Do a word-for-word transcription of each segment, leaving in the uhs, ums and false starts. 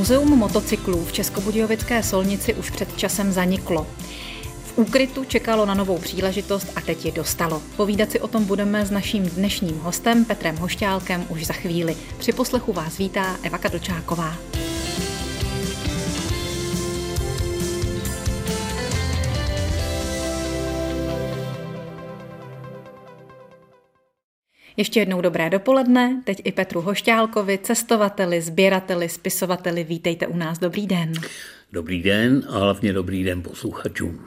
Muzeum motocyklů v Českobudějovické solnici už před časem zaniklo. V úkrytu čekalo na novou příležitost a teď ji dostalo. Povídat si o tom budeme s naším dnešním hostem Petrem Hošťálkem už za chvíli. Při poslechu vás vítá Eva Kadlčáková. Ještě jednou dobré dopoledne, teď i Petru Hošťálkovi, cestovateli, sběrateli, spisovateli, vítejte u nás, dobrý den. Dobrý den a hlavně dobrý den posluchačům.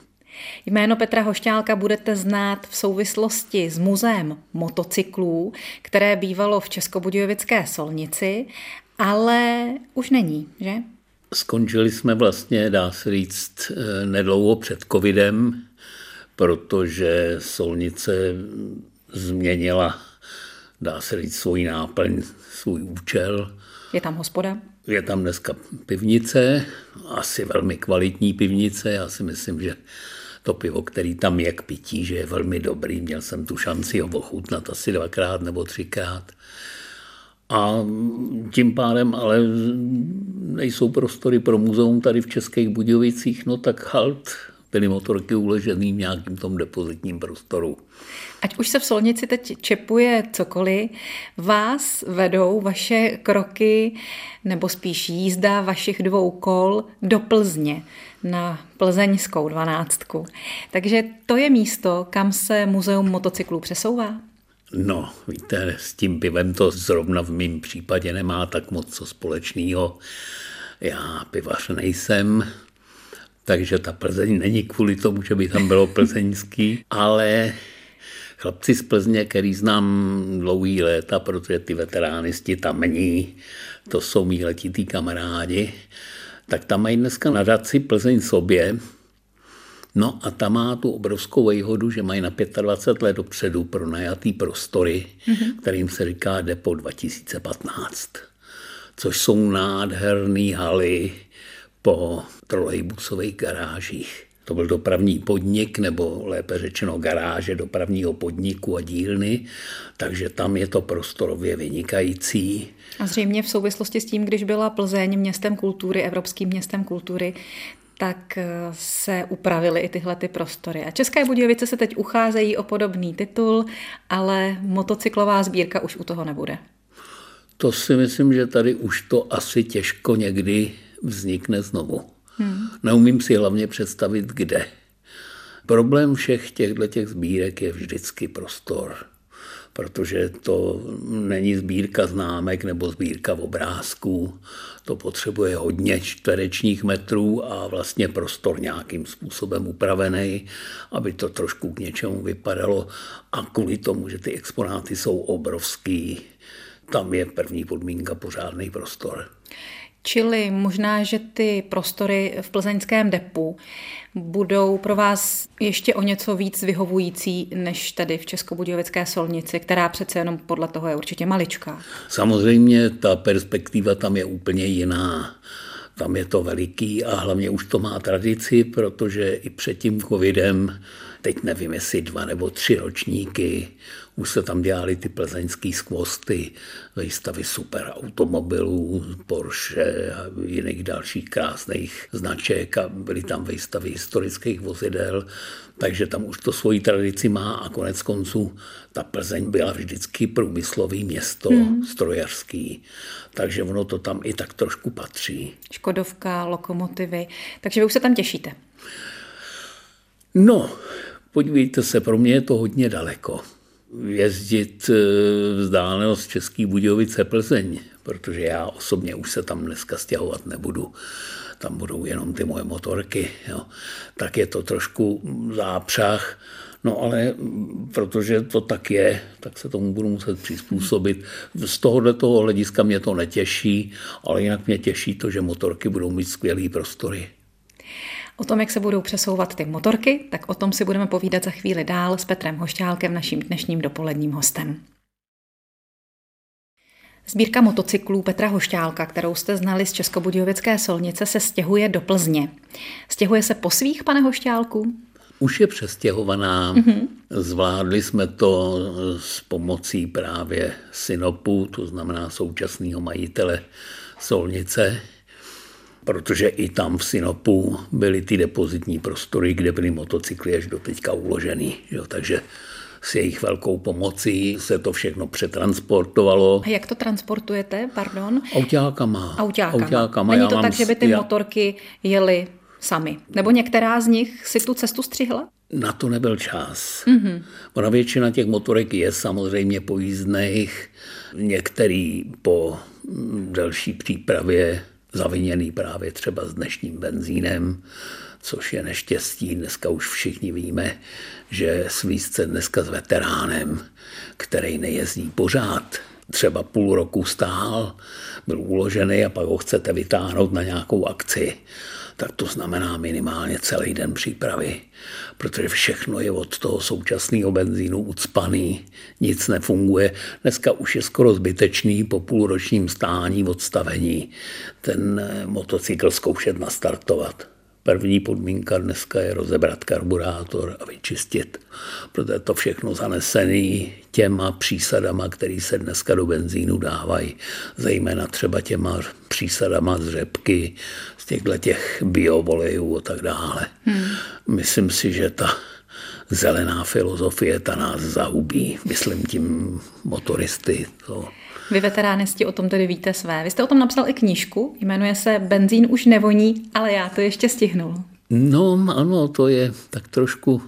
Jméno Petra Hošťálka budete znát v souvislosti s muzeem motocyklů, které bývalo v Českobudějovické solnici, ale už není, že? Skončili jsme vlastně, dá se říct, nedlouho před covidem, protože solnice změnila, dá se říct, svůj náplň, svůj účel. Je tam hospoda? Je tam dneska pivnice, asi velmi kvalitní pivnice. Já si myslím, že to pivo, který tam je k pití, že je velmi dobrý. Měl jsem tu šanci ho ochutnat asi dvakrát nebo třikrát. A tím pádem ale nejsou prostory pro muzeum tady v Českých Budějovicích, no tak halt. Byly motorky uložený v nějakým tom depozitním prostoru. Ať už se v solnici teď čepuje cokoliv, vás vedou vaše kroky, nebo spíš jízda vašich dvou kol do Plzně na plzeňskou dvanáctku. Takže to je místo, kam se muzeum motocyklů přesouvá? No, víte, s tím pivem to zrovna v mém případě nemá tak moc co společného. Já pivař nejsem, takže ta Plzeň není kvůli tomu, že by tam bylo plzeňský, ale chlapci z Plzně, který znám dlouhý léta, protože ty veteránisti tamní, to jsou mý letitý kamarádi, tak tam mají dneska na daci Plzeň sobě. No a tam má tu obrovskou výhodu, že mají na dvacet pět let dopředu pronajatý prostory, mm-hmm. kterým se říká Depo dva tisíce patnáct, což jsou nádherné haly po trolejbusových garážích. To byl dopravní podnik, nebo lépe řečeno garáže dopravního podniku a dílny, takže tam je to prostorově vynikající. A zřejmě v souvislosti s tím, když byla Plzeň městem kultury, evropským městem kultury, tak se upravily i tyhle ty prostory. A České Budějovice se teď ucházejí o podobný titul, ale motocyklová sbírka už u toho nebude. To si myslím, že tady už to asi těžko někdy vznikne znovu. Hmm. Neumím si hlavně představit, kde. Problém všech těchto těch sbírek je vždycky prostor, protože to není sbírka známek nebo sbírka obrázků. To potřebuje hodně čtverečních metrů a vlastně prostor nějakým způsobem upravený, aby to trošku k něčemu vypadalo. A kvůli tomu, že ty exponáty jsou obrovský, tam je první podmínka pořádný prostor. Čili možná, že ty prostory v plzeňském depu budou pro vás ještě o něco víc vyhovující než tady v Českobudějovické solnici, která přece jenom podle toho je určitě maličká. Samozřejmě ta perspektiva tam je úplně jiná. Tam je to veliký a hlavně už to má tradici, protože i před tím covidem, teď nevím, jestli dva nebo tři ročníky, už se tam dělaly ty plzeňský skvosty, výstavy superautomobilů, Porsche a jiných dalších krásných značek a byly tam výstavy historických vozidel, takže tam už to svoji tradici má a konec konců ta Plzeň byla vždycky průmyslový město, hmm. strojařský, takže ono to tam i tak trošku patří. Škodovka, lokomotivy, takže vy už se tam těšíte? No, podívejte se, pro mě je to hodně daleko. Jezdit vzdálenost Český Budějovice Plzeň, protože já osobně už se tam dneska stěhovat nebudu. Tam budou jenom ty moje motorky, jo. Tak je to trošku zápřah. No ale protože to tak je, tak se tomu budu muset přizpůsobit. Z tohohle toho hlediska mě to netěší, ale jinak mě těší to, že motorky budou mít skvělý prostory. O tom, jak se budou přesouvat ty motorky, tak o tom si budeme povídat za chvíli dál s Petrem Hošťálkem, naším dnešním dopoledním hostem. Sbírka motocyklů Petra Hošťálka, kterou jste znali z Českobudějovické solnice, se stěhuje do Plzně. Stěhuje se po svých, pane Hošťálku? Už je přestěhovaná. Mm-hmm. Zvládli jsme to s pomocí právě Sinopu, to znamená současného majitele solnice, protože i tam v Sinopu byly ty depozitní prostory, kde byly motocykly až do teďka uložený. Jo, takže s jejich velkou pomocí se to všechno přetransportovalo. A jak to transportujete, pardon? Autákama. Autákama. Autákama. Není to tak, že by ty já... motorky jely sami? Nebo některá z nich si tu cestu střihla? Na to nebyl čas. Mm-hmm. Ona většina těch motorek je samozřejmě po jízdných, některý po delší přípravě zaviněný právě třeba s dnešním benzínem, což je neštěstí. Dneska už všichni víme, že svíst se dneska s veteránem, který nejezdí pořád. Třeba půl roku stál, byl uložený a pak ho chcete vytáhnout na nějakou akci. Tak to znamená minimálně celý den přípravy, protože všechno je od toho současného benzínu ucpaný, nic nefunguje. Dneska už je skoro zbytečný po půlročním stání odstavení ten motocykl zkoušet nastartovat. První podmínka dneska je rozebrat karburátor a vyčistit, protože to všechno zanesený těma přísadama, které se dneska do benzínu dávají, zejména třeba těma přísadama z řepky, z těchto těch biovolejů a tak dále. Hmm. Myslím si, že ta zelená filozofie, ta nás zahubí, myslím tím motoristy. To... Vy veteránisti o tom tedy víte své. Vy jste o tom napsal i knížku, jmenuje se Benzín už nevoní, ale já to ještě stihnul. No ano, to je tak trošku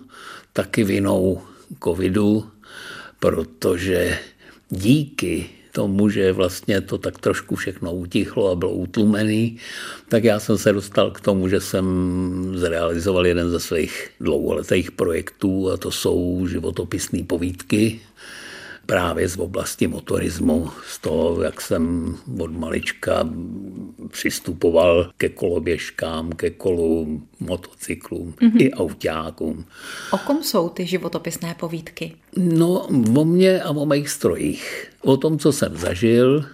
taky vinou covidu, protože díky tomu, že vlastně to tak trošku všechno utichlo a bylo utlumený, tak já jsem se dostal k tomu, že jsem zrealizoval jeden ze svých dlouholetých projektů a to jsou životopisné povídky, právě z oblasti motorismu, z toho, jak jsem od malička přistupoval ke koloběžkám, ke kolům, motocyklům mm-hmm. i autákům. O kom jsou ty životopisné povídky? No, o mně a o mých strojích. O tom, co jsem zažil,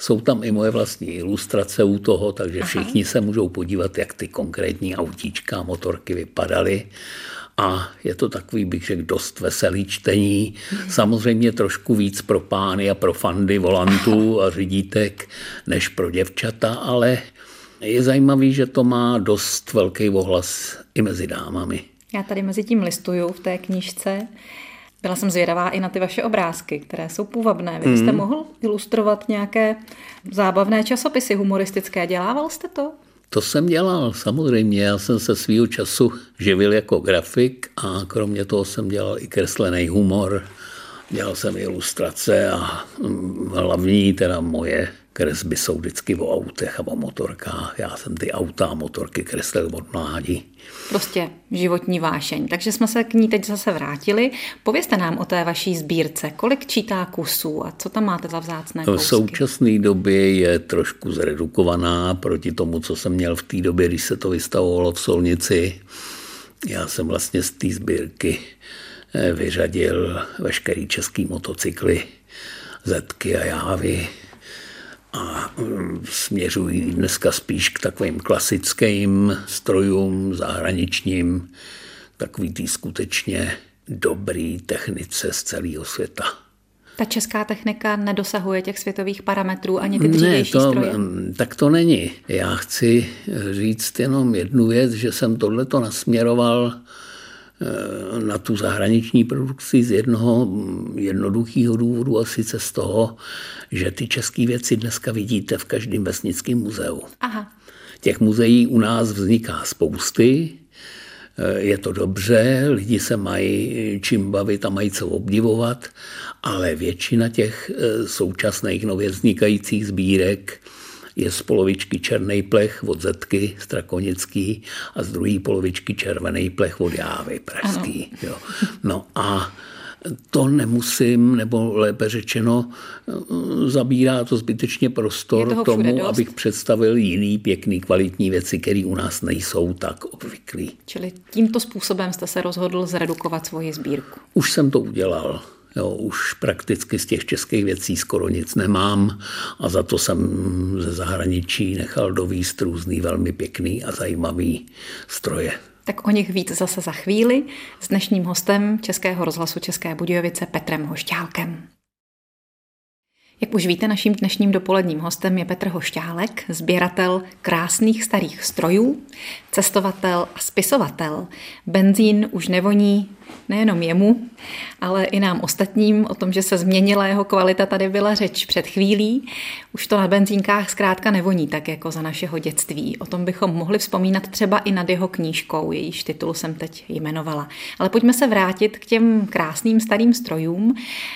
jsou tam i moje vlastní ilustrace u toho, takže všichni Aha. se můžou podívat, jak ty konkrétní autíčka, motorky vypadaly. A je to takový, bych řekl, dost veselý čtení. Samozřejmě trošku víc pro pány a pro fandy volantů a řidítek než pro děvčata, ale je zajímavý, že to má dost velký ohlas i mezi dámami. Já tady mezi tím listuju v té knížce. Byla jsem zvědavá i na ty vaše obrázky, které jsou půvabné. Vy jste mm. mohl ilustrovat nějaké zábavné časopisy humoristické. Dělával jste to? To jsem dělal, samozřejmě. Já jsem se svýho času živil jako grafik a kromě toho jsem dělal i kreslený humor. Dělal jsem ilustrace a hlavní teda moje kresby jsou vždycky o autech a o motorkách. Já jsem ty auta a motorky kreslil od mládí. Prostě životní vášeň. Takže jsme se k ní teď zase vrátili. Povězte nám o té vaší sbírce. Kolik čítá kusů a co tam máte za vzácné kousky? V současné době je trošku zredukovaná proti tomu, co jsem měl v té době, když se to vystavovalo v Solnici. Já jsem vlastně z té sbírky vyřadil veškerý český motocykly, zetky a jávy. A směřují dneska spíš k takovým klasickým strojům zahraničním, takový tý skutečně dobrý technice z celého světa. Ta česká technika nedosahuje těch světových parametrů ani ty dřívější ne, to, stroje? Tak to není. Já chci říct jenom jednu věc, že jsem tohleto nasměroval na tu zahraniční produkci z jednoho jednoduchého důvodu a sice z toho, že ty české věci dneska vidíte v každém vesnickém muzeu. Aha. Těch muzeí u nás vzniká spousty, je to dobře, lidi se mají čím bavit a mají co obdivovat, ale většina těch současných nově vznikajících sbírek je z polovičky černý plech od Zetky strakonický a z druhé polovičky červený plech od Jávy pražský. Jo. No a to nemusím, nebo lépe řečeno, zabírá to zbytečně prostor tomu, abych představil jiný pěkný, kvalitní věci, které u nás nejsou tak obvyklý. Čili tímto způsobem jste se rozhodl zredukovat svoji sbírku? Už jsem to udělal. Jo, už prakticky z těch českých věcí skoro nic nemám a za to jsem ze zahraničí nechal dovézt různý velmi pěkný a zajímavý stroje. Tak o nich víc zase za chvíli s dnešním hostem Českého rozhlasu České Budějovice Petrem Hošťálkem. Jak už víte, naším dnešním dopoledním hostem je Petr Hošťálek, sběratel krásných starých strojů, cestovatel a spisovatel. Benzín už nevoní nejenom jemu, ale i nám ostatním. O tom, že se změnila jeho kvalita, tady byla řeč před chvílí. Už to na benzínkách zkrátka nevoní tak jako za našeho dětství. O tom bychom mohli vzpomínat třeba i nad jeho knížkou, jejíž titul jsem teď jmenovala. Ale pojďme se vrátit k těm krásným starým strojům,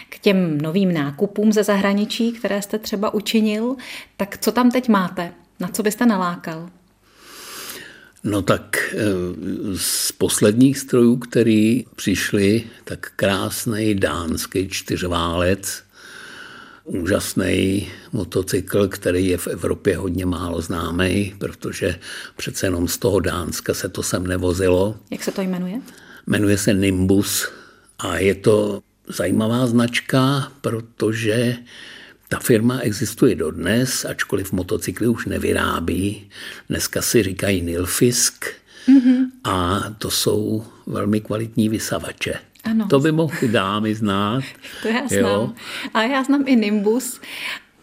k těm novým nákupům ze zahraničí, které jste třeba učinil. Tak co tam teď máte? Na co byste nalákal? No tak z posledních strojů, který přišli, tak krásný dánský čtyřválec, úžasný motocykl, který je v Evropě hodně málo známý, protože přece jenom z toho Dánska se to sem nevozilo. Jak se to jmenuje? Jmenuje se Nimbus a je to zajímavá značka, protože ta firma existuje dodnes, ačkoliv motocykly už nevyrábí. Dneska si říkají Nilfisk mm-hmm. a to jsou velmi kvalitní vysavače. Ano. To by mohli dámy znát. To já znám. Jo. A já znám i Nimbus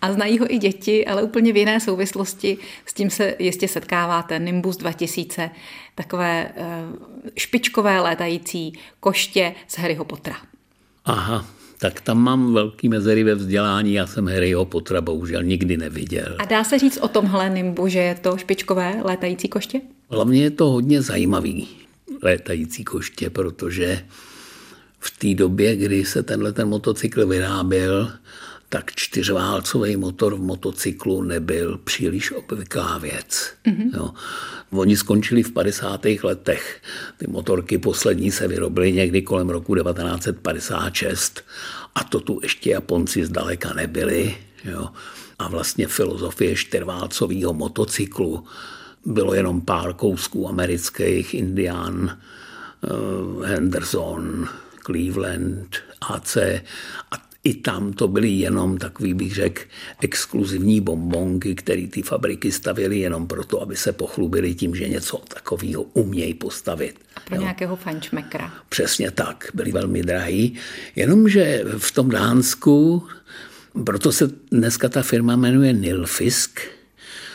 a znají ho i děti, ale úplně v jiné souvislosti. S tím se jistě setkáváte. Nimbus dva tisíce, takové špičkové létající koště z Harryho Pottera. Aha. Tak tam mám velký mezery ve vzdělání, já jsem Harryho Pottera bohužel nikdy neviděl. A dá se říct o tomhle Nimbu, že je to špičkové létající koště? Hlavně je to hodně zajímavý létající koště, protože v té době, kdy se tenhle ten motocykl vyráběl, tak čtyřválcový motor v motocyklu nebyl příliš obvyklá věc. Mm-hmm. Jo. Oni skončili v padesátých letech. Ty motorky poslední se vyrobily někdy kolem roku devatenáct padesát šest a to tu ještě Japonci zdaleka nebyli. Jo. A vlastně filozofie čtyřválcového motocyklu bylo jenom pár kousků amerických, Indian, Henderson, Cleveland, A C a i tam to byly jenom takový, bych řekl, exkluzivní bonbonky, které ty fabriky stavěly jenom proto, aby se pochlubili tím, že něco takového umějí postavit. A pro jo. nějakého fančmekra. Přesně tak, byly velmi drahý. Jenomže v tom Dánsku, proto se dneska ta firma jmenuje Nilfisk,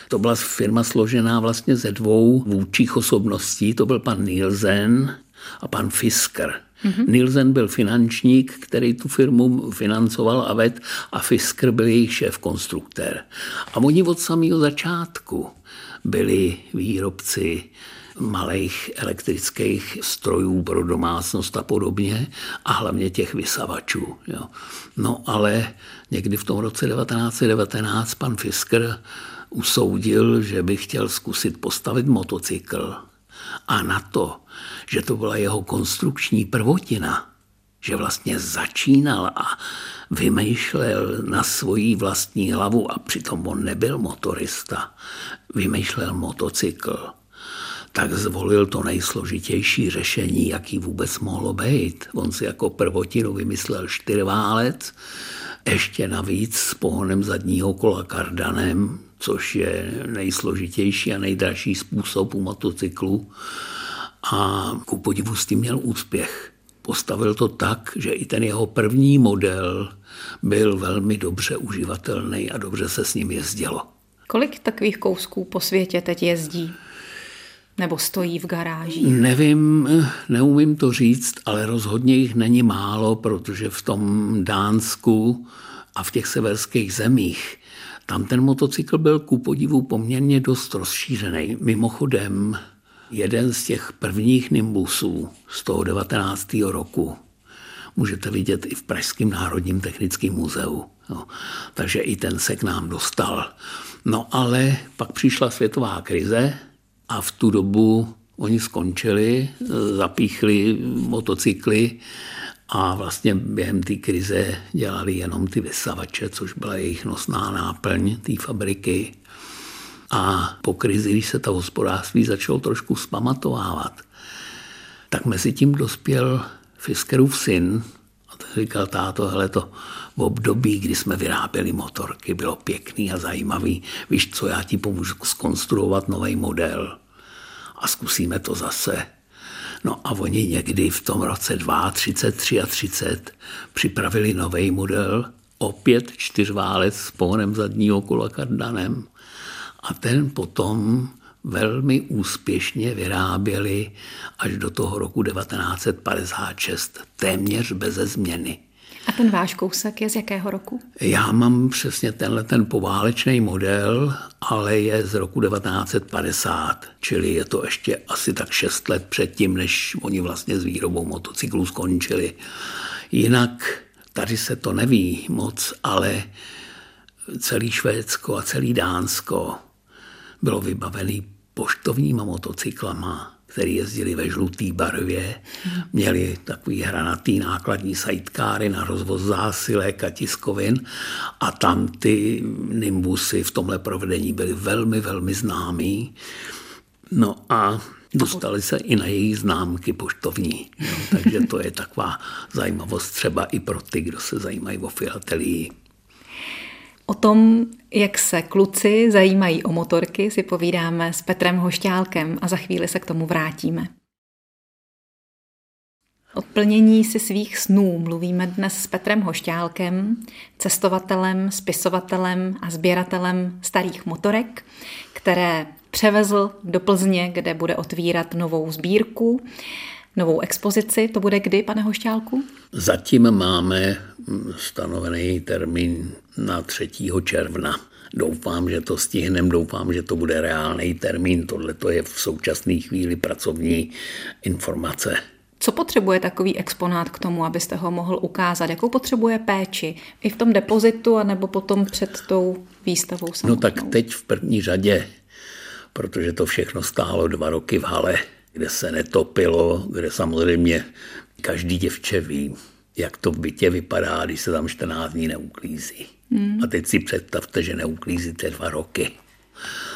to byla firma složená vlastně ze dvou vůdčích osobností, to byl pan Nielsen a pan Fisker. Mm-hmm. Nielsen byl finančník, který tu firmu financoval a ved, a Fisker byl jejich šéf-konstruktér. A oni od samého začátku byli výrobci malých elektrických strojů pro domácnost a podobně a hlavně těch vysavačů. Jo. No ale někdy v tom roce devatenáct devatenáct pan Fisker usoudil, že by chtěl zkusit postavit motocykl. A na to, že to byla jeho konstrukční prvotina, že vlastně začínal a vymýšlel na svoji vlastní hlavu, a přitom on nebyl motorista, vymýšlel motocykl, tak zvolil to nejsložitější řešení, jaký vůbec mohlo být. On si jako prvotinu vymyslel čtyřválec, ještě navíc s pohonem zadního kola kardanem, což je nejsložitější a nejdražší způsob u motocyklu. A ku podivu s tím měl úspěch. Postavil to tak, že i ten jeho první model byl velmi dobře uživatelný a dobře se s ním jezdilo. Kolik takových kousků po světě teď jezdí? Nebo stojí v garáži? Nevím, neumím to říct, ale rozhodně jich není málo, protože v tom Dánsku a v těch severských zemích tam ten motocykl byl ku podivu poměrně dost rozšířený. Mimochodem, jeden z těch prvních Nimbusů z toho devatenáctého roku můžete vidět i v Pražském národním technickém muzeu. No, takže i ten se k nám dostal. No ale pak přišla světová krize a v tu dobu oni skončili, zapíchli motocykly a vlastně během té krize dělali jenom ty vysavače, což byla jejich nosná náplň té fabriky. A po krizi, když se ta hospodářství začalo trošku zpamatovávat, tak mezi tím dospěl Fiskerův syn a ten říkal: táto, hele, to v období, kdy jsme vyráběli motorky, bylo pěkný a zajímavý, víš co, já ti pomůžu zkonstruovat nový model a zkusíme to zase. No a oni někdy v tom roce třicet dva, třicet tři a třicet připravili nový model opět čtyřválec s pohonem zadního kola kardanem. A ten potom velmi úspěšně vyráběli až do toho roku devatenáct set padesát šest, téměř beze změny. A ten váš kousek je z jakého roku? Já mám přesně tenhle ten poválečný model, ale je z roku devatenáct set padesát, čili je to ještě asi tak šest let předtím, než oni vlastně s výrobou motocyklů skončili. Jinak tady se to neví moc, ale celý Švédsko a celý Dánsko bylo vybavený poštovníma motocyklama, který jezdili ve žlutý barvě, měli takový hranatý nákladní sidekáry na rozvoz zásilek a tiskovin a tam ty Nimbusy v tomhle provedení byly velmi, velmi známý. No a dostali se i na jejich známky poštovní. No, takže to je taková zajímavost třeba i pro ty, kdo se zajímají o filatelii. O tom, jak se kluci zajímají o motorky, si povídáme s Petrem Hošťálkem a za chvíli se k tomu vrátíme. O plnění si svých snů mluvíme dnes s Petrem Hošťálkem, cestovatelem, spisovatelem a sběratelem starých motorek, které převezl do Plzně, kde bude otvírat novou sbírku, novou expozici. To bude kdy, pane Hošťálku? Zatím máme stanovený termín na třetího června. Doufám, že to stihneme, doufám, že to bude reálný termín. Tohle to je v současné chvíli pracovní informace. Co potřebuje takový exponát k tomu, abyste ho mohl ukázat? Jakou potřebuje péči? I v tom depozitu, anebo potom před tou výstavou samotnou? No tak teď v první řadě, protože to všechno stálo dva roky v hale, kde se netopilo, kde samozřejmě každý děvče ví, jak to v bytě vypadá, když se tam čtrnáct dní neuklízí. Hmm. A teď si představte, že neuklízíte dva roky.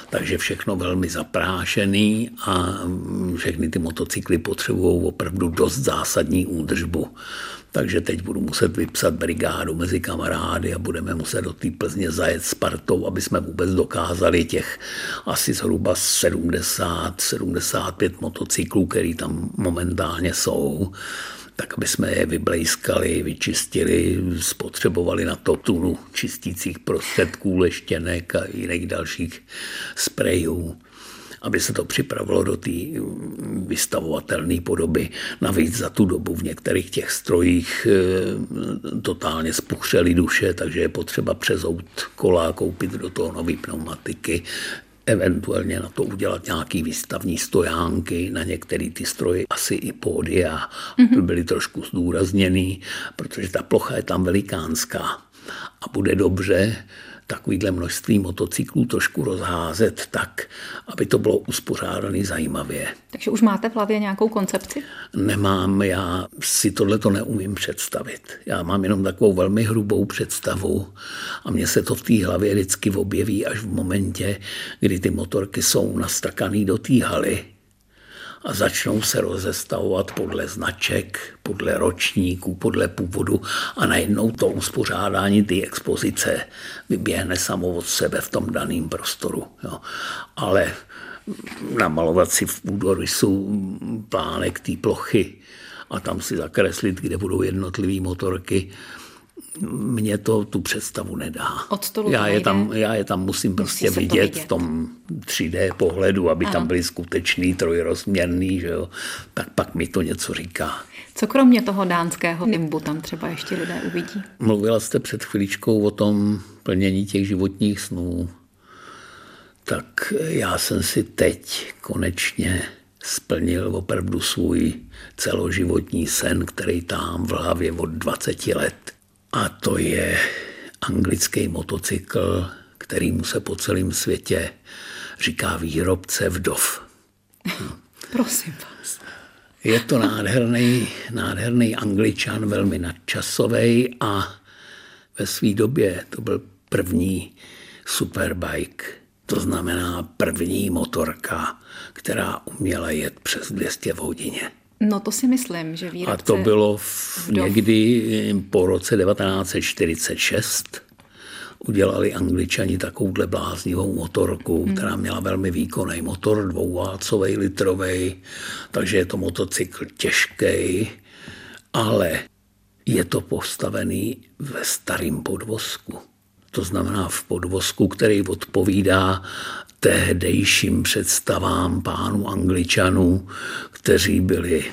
Takže všechno velmi zaprášený a všechny ty motocykly potřebují opravdu dost zásadní údržbu. Takže teď budu muset vypsat brigádu mezi kamarády a budeme muset do té Plzně zajet s partou, aby jsme vůbec dokázali těch asi zhruba sedmdesát sedmdesát pět motocyklů, který tam momentálně jsou, tak aby jsme je vyblejskali, vyčistili, spotřebovali na to tunu čistících prostředků, leštěnek a jiných dalších sprejů, aby se to připravilo do té vystavovatelné podoby. Navíc za tu dobu v některých těch strojích totálně spuchřely duše, takže je potřeba přezout kola, koupit do toho nový pneumatiky, eventuálně na to udělat nějaké výstavní stojánky, na některé ty stroje, asi i pódia, aby byly trošku zdůrazněné, protože ta plocha je tam velikánská a bude dobře takovýhle množství motocyklů trošku rozházet tak, aby to bylo uspořádané zajímavě. Takže už máte v hlavě nějakou koncepci? Nemám, já si tohleto neumím představit. Já mám jenom takovou velmi hrubou představu a mně se to v té hlavě vždycky objeví až v momentě, kdy ty motorky jsou nastakané do té haly a začnou se rozestavovat podle značek, podle ročníků, podle původu a najednou to uspořádání té expozice vyběhne samo od sebe v tom daném prostoru. Jo. Ale namalovat si v půdorysu plánek té plochy a tam si zakreslit, kde budou jednotlivé motorky, mně to tu představu nedá. Já je, tam, já je tam musím prostě Musí vidět, vidět v tom tři dé pohledu, aby ano. Tam byly skutečný, trojrozměrný, že jo? Tak pak mi to něco říká. Co kromě toho dánského Nimbu tam třeba ještě lidé uvidí? Mluvila jste před chvíličkou o tom plnění těch životních snů. Tak já jsem si teď konečně splnil opravdu svůj celoživotní sen, který tam v hlavě od dvacet let. A to je anglický motocykl, kterýmu se po celém světě říká výrobce vdov. No. Prosím vás. Je to nádherný, nádherný Angličan, velmi nadčasovej a ve své době to byl první superbike. To znamená první motorka, která uměla jet přes dvě stě v hodině. No to si myslím, že výrobce... A to bylo v někdy po roce devatenáct set čtyřicet šest. Udělali Angličani takovouhle bláznivou motorku, hmm. která měla velmi výkonný motor, dvouválcovej, litrovej, takže je to motocykl těžký, ale je to postavený ve starém podvozku. To znamená v podvozku, který odpovídá tehdejším představám pánů Angličanů, kteří byli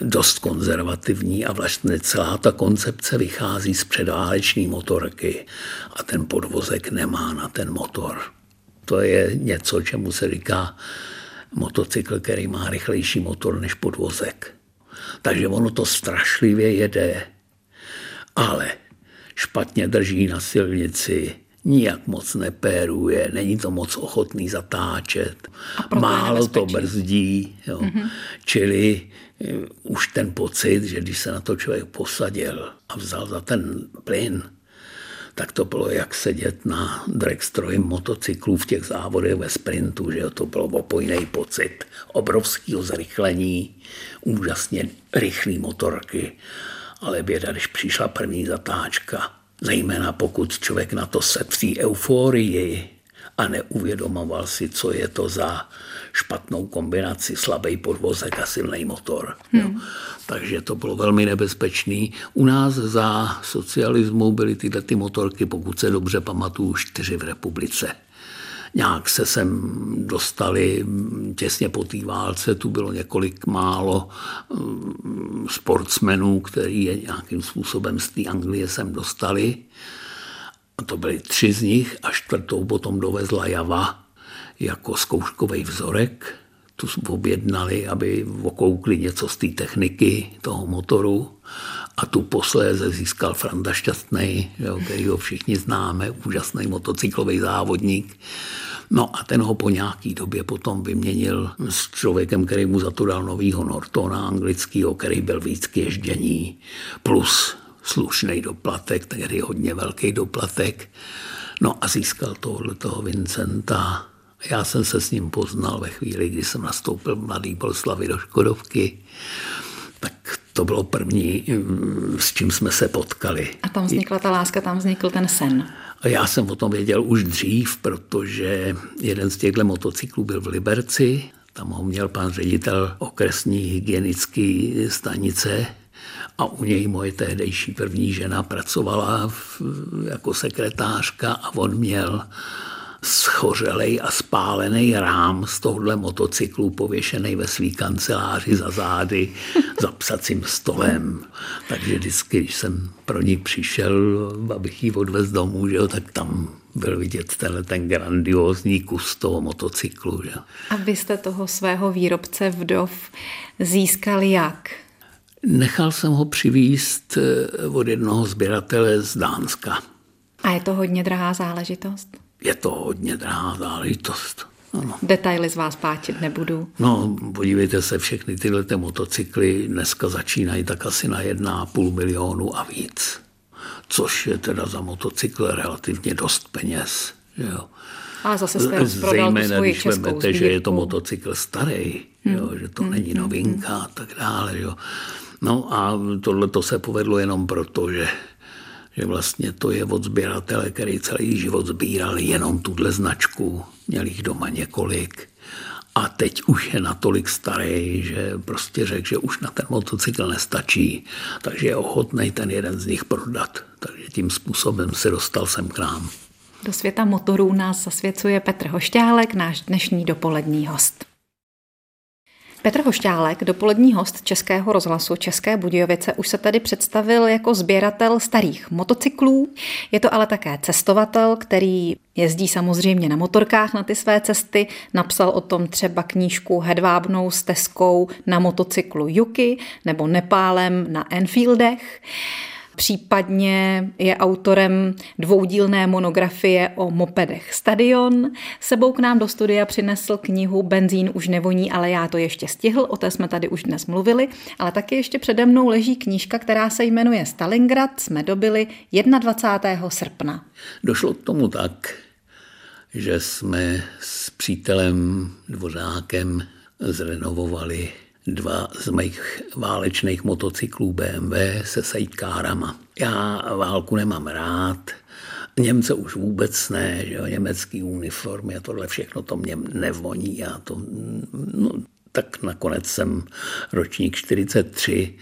dost konzervativní a vlastně celá ta koncepce vychází z předváleční motorky a ten podvozek nemá na ten motor. To je něco, čemu se říká motocykl, který má rychlejší motor než podvozek. Takže ono to strašlivě jede, ale špatně drží na silnici, nijak moc nepéruje, není to moc ochotný zatáčet, málo to brzdí, jo. Mm-hmm. Čili už ten pocit, že když se na to člověk posadil a vzal za ten plyn, tak to bylo jak sedět na dragstrojím motocyklu v těch závodech ve sprintu, že to bylo opojnej pocit obrovského zrychlení, úžasně rychlý motorky, ale běda, když přišla první zatáčka, zejména pokud člověk na to setří euforii a neuvědomoval si, co je to za špatnou kombinaci slabý podvozek a silný motor. Hmm. Takže to bylo velmi nebezpečný. U nás za socialismu byly tyhle ty motorky, pokud se dobře pamatuju, čtyři v republice. Nějak se sem dostali těsně po té válce, tu bylo několik málo sportsmenů, který je nějakým způsobem z té Anglie sem dostali. A to byly tři z nich a čtvrtou potom dovezla Java jako zkouškový vzorek. Tu objednali, aby okoukli něco z té techniky toho motoru a tu posléze získal Franta Šťastný, který ho všichni známe, úžasný motocyklový závodník. No a ten ho po nějaký době potom vyměnil s člověkem, který mu za to dal novýho Nortona anglického, který byl víc k ježdění, plus slušný doplatek, tehdy hodně velký doplatek. No a získal tohoto Vincenta. Já jsem se s ním poznal ve chvíli, kdy jsem nastoupil v Mladý Boleslavy do Škodovky, tak to bylo první, s čím jsme se potkali. A tam vznikla ta láska, tam vznikl ten sen. A já jsem o tom věděl už dřív, protože jeden z těchto motocyklů byl v Liberci, tam ho měl pan ředitel okresní hygienické stanice a u něj moje tehdejší první žena pracovala v, jako sekretářka a on měl schořelej a spálený rám z tohohle motocyklu pověšený ve svý kanceláři za zády za psacím stolem. Takže vždycky, když jsem pro ní přišel, abych ji odvez domů, že jo, tak tam byl vidět tenhle ten grandiózní kus toho motocyklu. Že? A vy jste toho svého výrobce vdov získal jak? Nechal jsem ho přivízt od jednoho sběratele z Dánska. A je to hodně drahá záležitost? Je to hodně drahá záležitost. Ano. Detaily z vás páčit nebudu. No, podívejte se, všechny tyhle motocykly dneska začínají tak asi na jedna a půl milionu a víc. Což je teda za motocykl relativně dost peněz. Jo. A zase jste rozprodal tu svoji českou sbírku. Zejména, když vemete, že je to motocykl starý, hmm. jo, že to hmm. není novinka hmm. a tak dále. Jo. No a tohle to se povedlo jenom proto, že že vlastně to je od sběratele, který celý život sbíral jenom tuhle značku, měl jich doma několik a teď už je natolik starý, že prostě řekl, že už na ten motocykl nestačí, takže je ochotnej ten jeden z nich prodat. Takže tím způsobem se dostal sem k nám. Do světa motorů nás zasvěcuje Petr Hošťálek, náš dnešní dopolední host. Petr Hošťálek, dopolední host Českého rozhlasu České Budějovice, už se tady představil jako sběratel starých motocyklů. Je to ale také cestovatel, který jezdí samozřejmě na motorkách na ty své cesty. Napsal o tom třeba knížku Hedvábnou stezkou na motocyklu Juky nebo Nepálem na Enfieldech. Případně je autorem dvoudílné monografie o mopedech Stadion. Sebou k nám do studia přinesl knihu Benzín už nevoní, ale já to ještě stihl, o té jsme tady už dnes mluvili, ale taky ještě přede mnou leží knížka, která se jmenuje Stalingrad, jsme dobili dvacátého prvního srpna. Došlo k tomu tak, že jsme s přítelem Dvořákem zrenovovali dva z mých válečných motocyklů bé em vé se sejtkárama. Já válku nemám rád, Němce už vůbec ne, že jo, německý uniformy a tohle všechno to mě nevoní. Já to, no, tak nakonec jsem ročník čtyřicet tři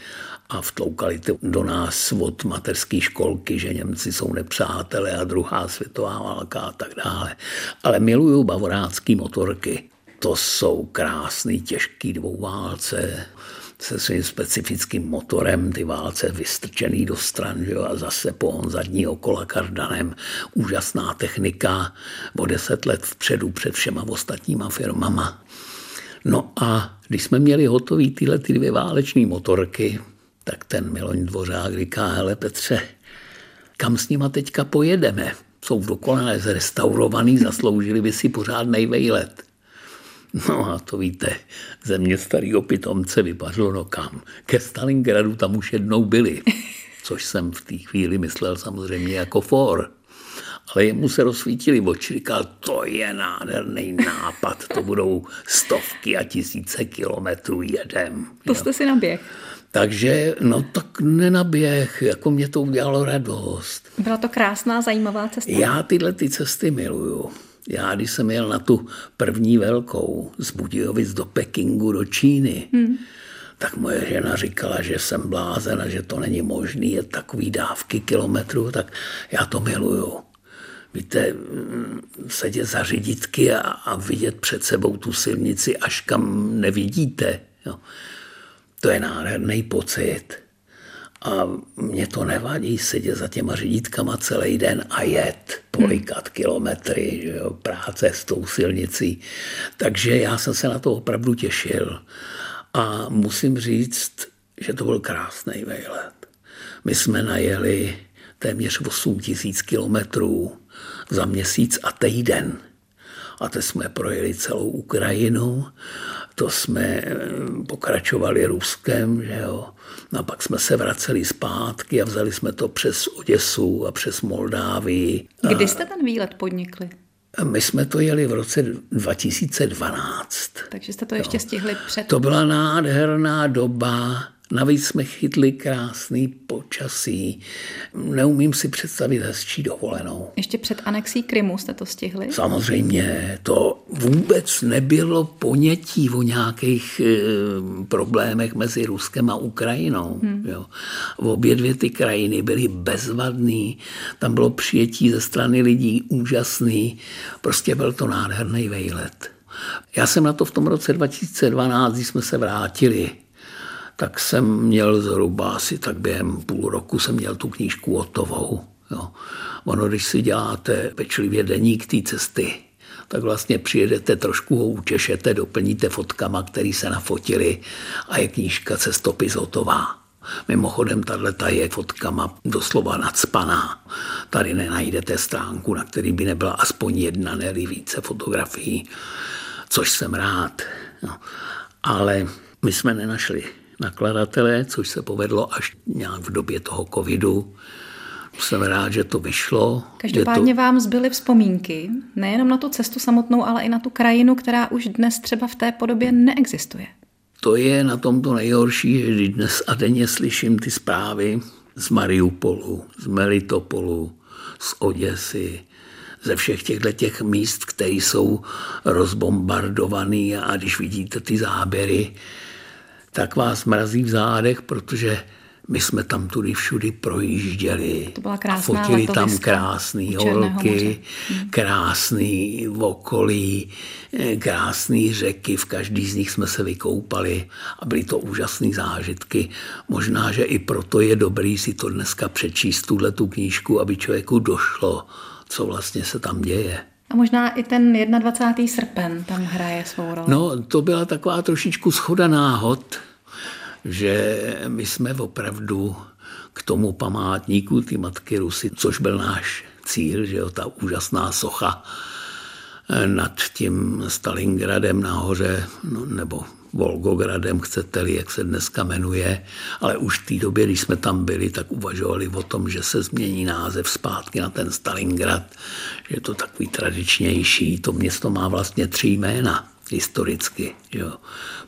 a vtloukali to do nás od mateřské školky, že Němci jsou nepřátelé a druhá světová válka a tak dále. Ale miluju bavorácké motorky. To jsou krásný, těžký dvouválce se svým specifickým motorem, ty válce vystrčený do stran, že jo, a zase pohon zadního kola kardanem. Úžasná technika, o deset let vpředu před všema ostatníma firmama. No a když jsme měli hotový tyhle ty dvě váleční motorky, tak ten Miloň Dvořák říká, hele Petře, kam s nima teďka pojedeme? Jsou dokonale zrestaurovaný, zasloužili by si pořádnej vejlet. No a to víte, ze mě starýho pitomce vypadlo, no kam? Ke Stalingradu, tam už jednou byli, což jsem v té chvíli myslel samozřejmě jako for. Ale jemu se rozsvítili oči, říkal, to je nádherný nápad, to budou stovky a tisíce kilometrů jedem. To jste si naběh. Takže, no tak nenaběh, jako mě to udělalo radost. Byla to krásná, zajímavá cesta. Já tyhle ty cesty miluju. Já, když jsem jel na tu první velkou z Budějovic do Pekingu, do Číny, hmm. tak moje žena říkala, že jsem blázen a že to není možný, je takový dávky kilometrů, tak já to miluju. Víte, sedět za řidítky a, a vidět před sebou tu silnici, až kam nevidíte. Jo. To je nádherný pocit. A mě to nevadí sedět za těma řidítkama celý den a jet, polikat kilometry, že jo, práce s tou silnicí. Takže já jsem se na to opravdu těšil. A musím říct, že to byl krásný výlet. My jsme najeli téměř osm tisíc kilometrů za měsíc a týden. A teď jsme projeli celou Ukrajinu, to jsme pokračovali Ruskem, že jo. A pak jsme se vraceli zpátky a vzali jsme to přes Oděsu a přes Moldávii. Kdy jste ten výlet podnikli? My jsme to jeli v roce dva tisíce dvanáct. Takže jste to ještě jo. stihli před... To byla nádherná doba. Navíc jsme chytli krásný počasí. Neumím si představit hezčí dovolenou. Ještě před anexí Krymu jste to stihli? Samozřejmě. To vůbec nebylo ponětí o nějakých e, problémech mezi Ruskem a Ukrajinou. Hmm. Jo. Obě dvě ty krajiny byly bezvadný. Tam bylo přijetí ze strany lidí úžasný. Prostě byl to nádherný výlet. Já jsem na to v tom roce dva tisíce dvanáct, když jsme se vrátili, tak jsem měl zhruba asi tak během půl roku jsem měl tu knížku hotovou. Jo. Ono, když si děláte pečlivě deník té cesty, tak vlastně přijedete, trošku ho učešete, doplníte fotkama, které se nafotili a je knížka cestopis hotová. Mimochodem, tato je fotkama doslova nacpaná. Tady nenajdete stránku, na který by nebyla aspoň jedna, ne-li více fotografií, což jsem rád. Jo. Ale my jsme nenašli nakladatelé, což se povedlo až nějak v době toho covidu. Jsem rád, že to vyšlo. Každopádně to... vám zbyly vzpomínky, nejenom na tu cestu samotnou, ale i na tu krajinu, která už dnes třeba v té podobě neexistuje. To je na tom to nejhorší, že dnes a denně slyším ty zprávy z Mariupolu, z Melitopolu, z Oděsy, ze všech těchto těch míst, které jsou rozbombardované, a když vidíte ty záběry, tak vás mrazí v zádech, protože my jsme tam tudy všudy projížděli. To byla krásná a fotili tam krásný holky, krásný okolí, krásný řeky. V každý z nich jsme se vykoupali a byly to úžasné zážitky. Možná, že i proto je dobrý si to dneska přečíst, tuhle tu knížku, aby člověku došlo, co vlastně se tam děje. A možná i ten dvacátého prvního srpna tam hraje svou roli. No, to byla taková trošičku shoda náhod, že my jsme opravdu k tomu památníku ty matky Rusy, což byl náš cíl, že jo, ta úžasná socha nad tím Stalingradem nahoře, no, nebo Volgogradem, chcete-li, jak se dneska jmenuje, ale už v té době, když jsme tam byli, tak uvažovali o tom, že se změní název zpátky na ten Stalingrad, že je to takový tradičnější. To město má vlastně tři jména historicky. Jo.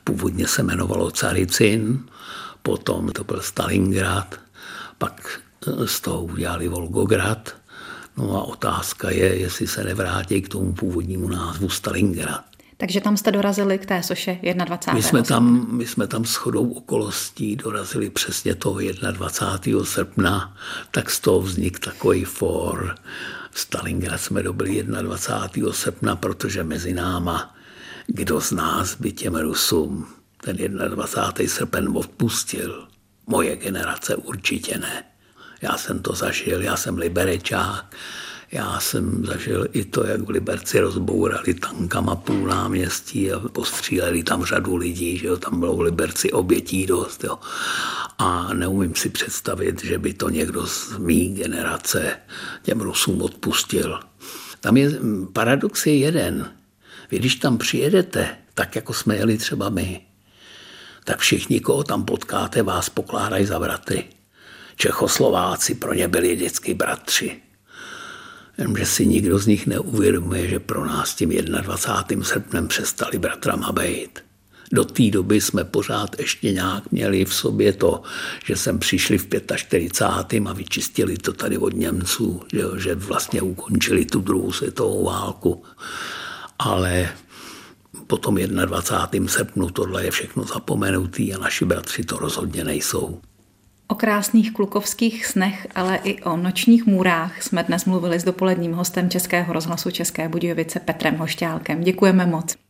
Původně se jmenovalo Caricin, potom to byl Stalingrad, pak z toho udělali Volgograd. No a otázka je, jestli se nevrátí k tomu původnímu názvu Stalingrad. Takže tam jste dorazili k té soše dvacátého prvního. My jsme tam, my jsme tam shodou okolností dorazili přesně toho dvacátého prvního srpna, tak z toho vznik takový for. Stalingrad jsme dobili dvacátého prvního srpna, protože mezi náma, kdo z nás by těm Rusům ten dvacátého prvního srpen odpustil? Moje generace určitě ne. Já jsem to zažil, já jsem liberečák, já jsem zažil i to, jak v Liberci rozbourali tankama půl náměstí a postříleli tam řadu lidí, že jo, tam bylo v Liberci obětí dost, jo. A neumím si představit, že by to někdo z mý generace těm Rusům odpustil. Tam je paradox je jeden. Vy když tam přijedete, tak jako jsme jeli třeba my, tak všichni, koho tam potkáte, vás pokládají za bratry. Čechoslováci pro ně byli vždycky bratři. Jenomže si nikdo z nich neuvědomuje, že pro nás tím dvacátého prvního srpnem přestali bratrama bejt. Do té doby jsme pořád ještě nějak měli v sobě to, že sem přišli v čtyřicátém pátém a vyčistili to tady od Němců, že vlastně ukončili tu druhou světovou válku. Ale potom dvacátého prvního srpnu tohle je všechno zapomenutý a naši bratři to rozhodně nejsou. O krásných klukovských snech, ale i o nočních můrách jsme dnes mluvili s dopoledním hostem Českého rozhlasu České Budějovice Petrem Hošťálkem. Děkujeme moc.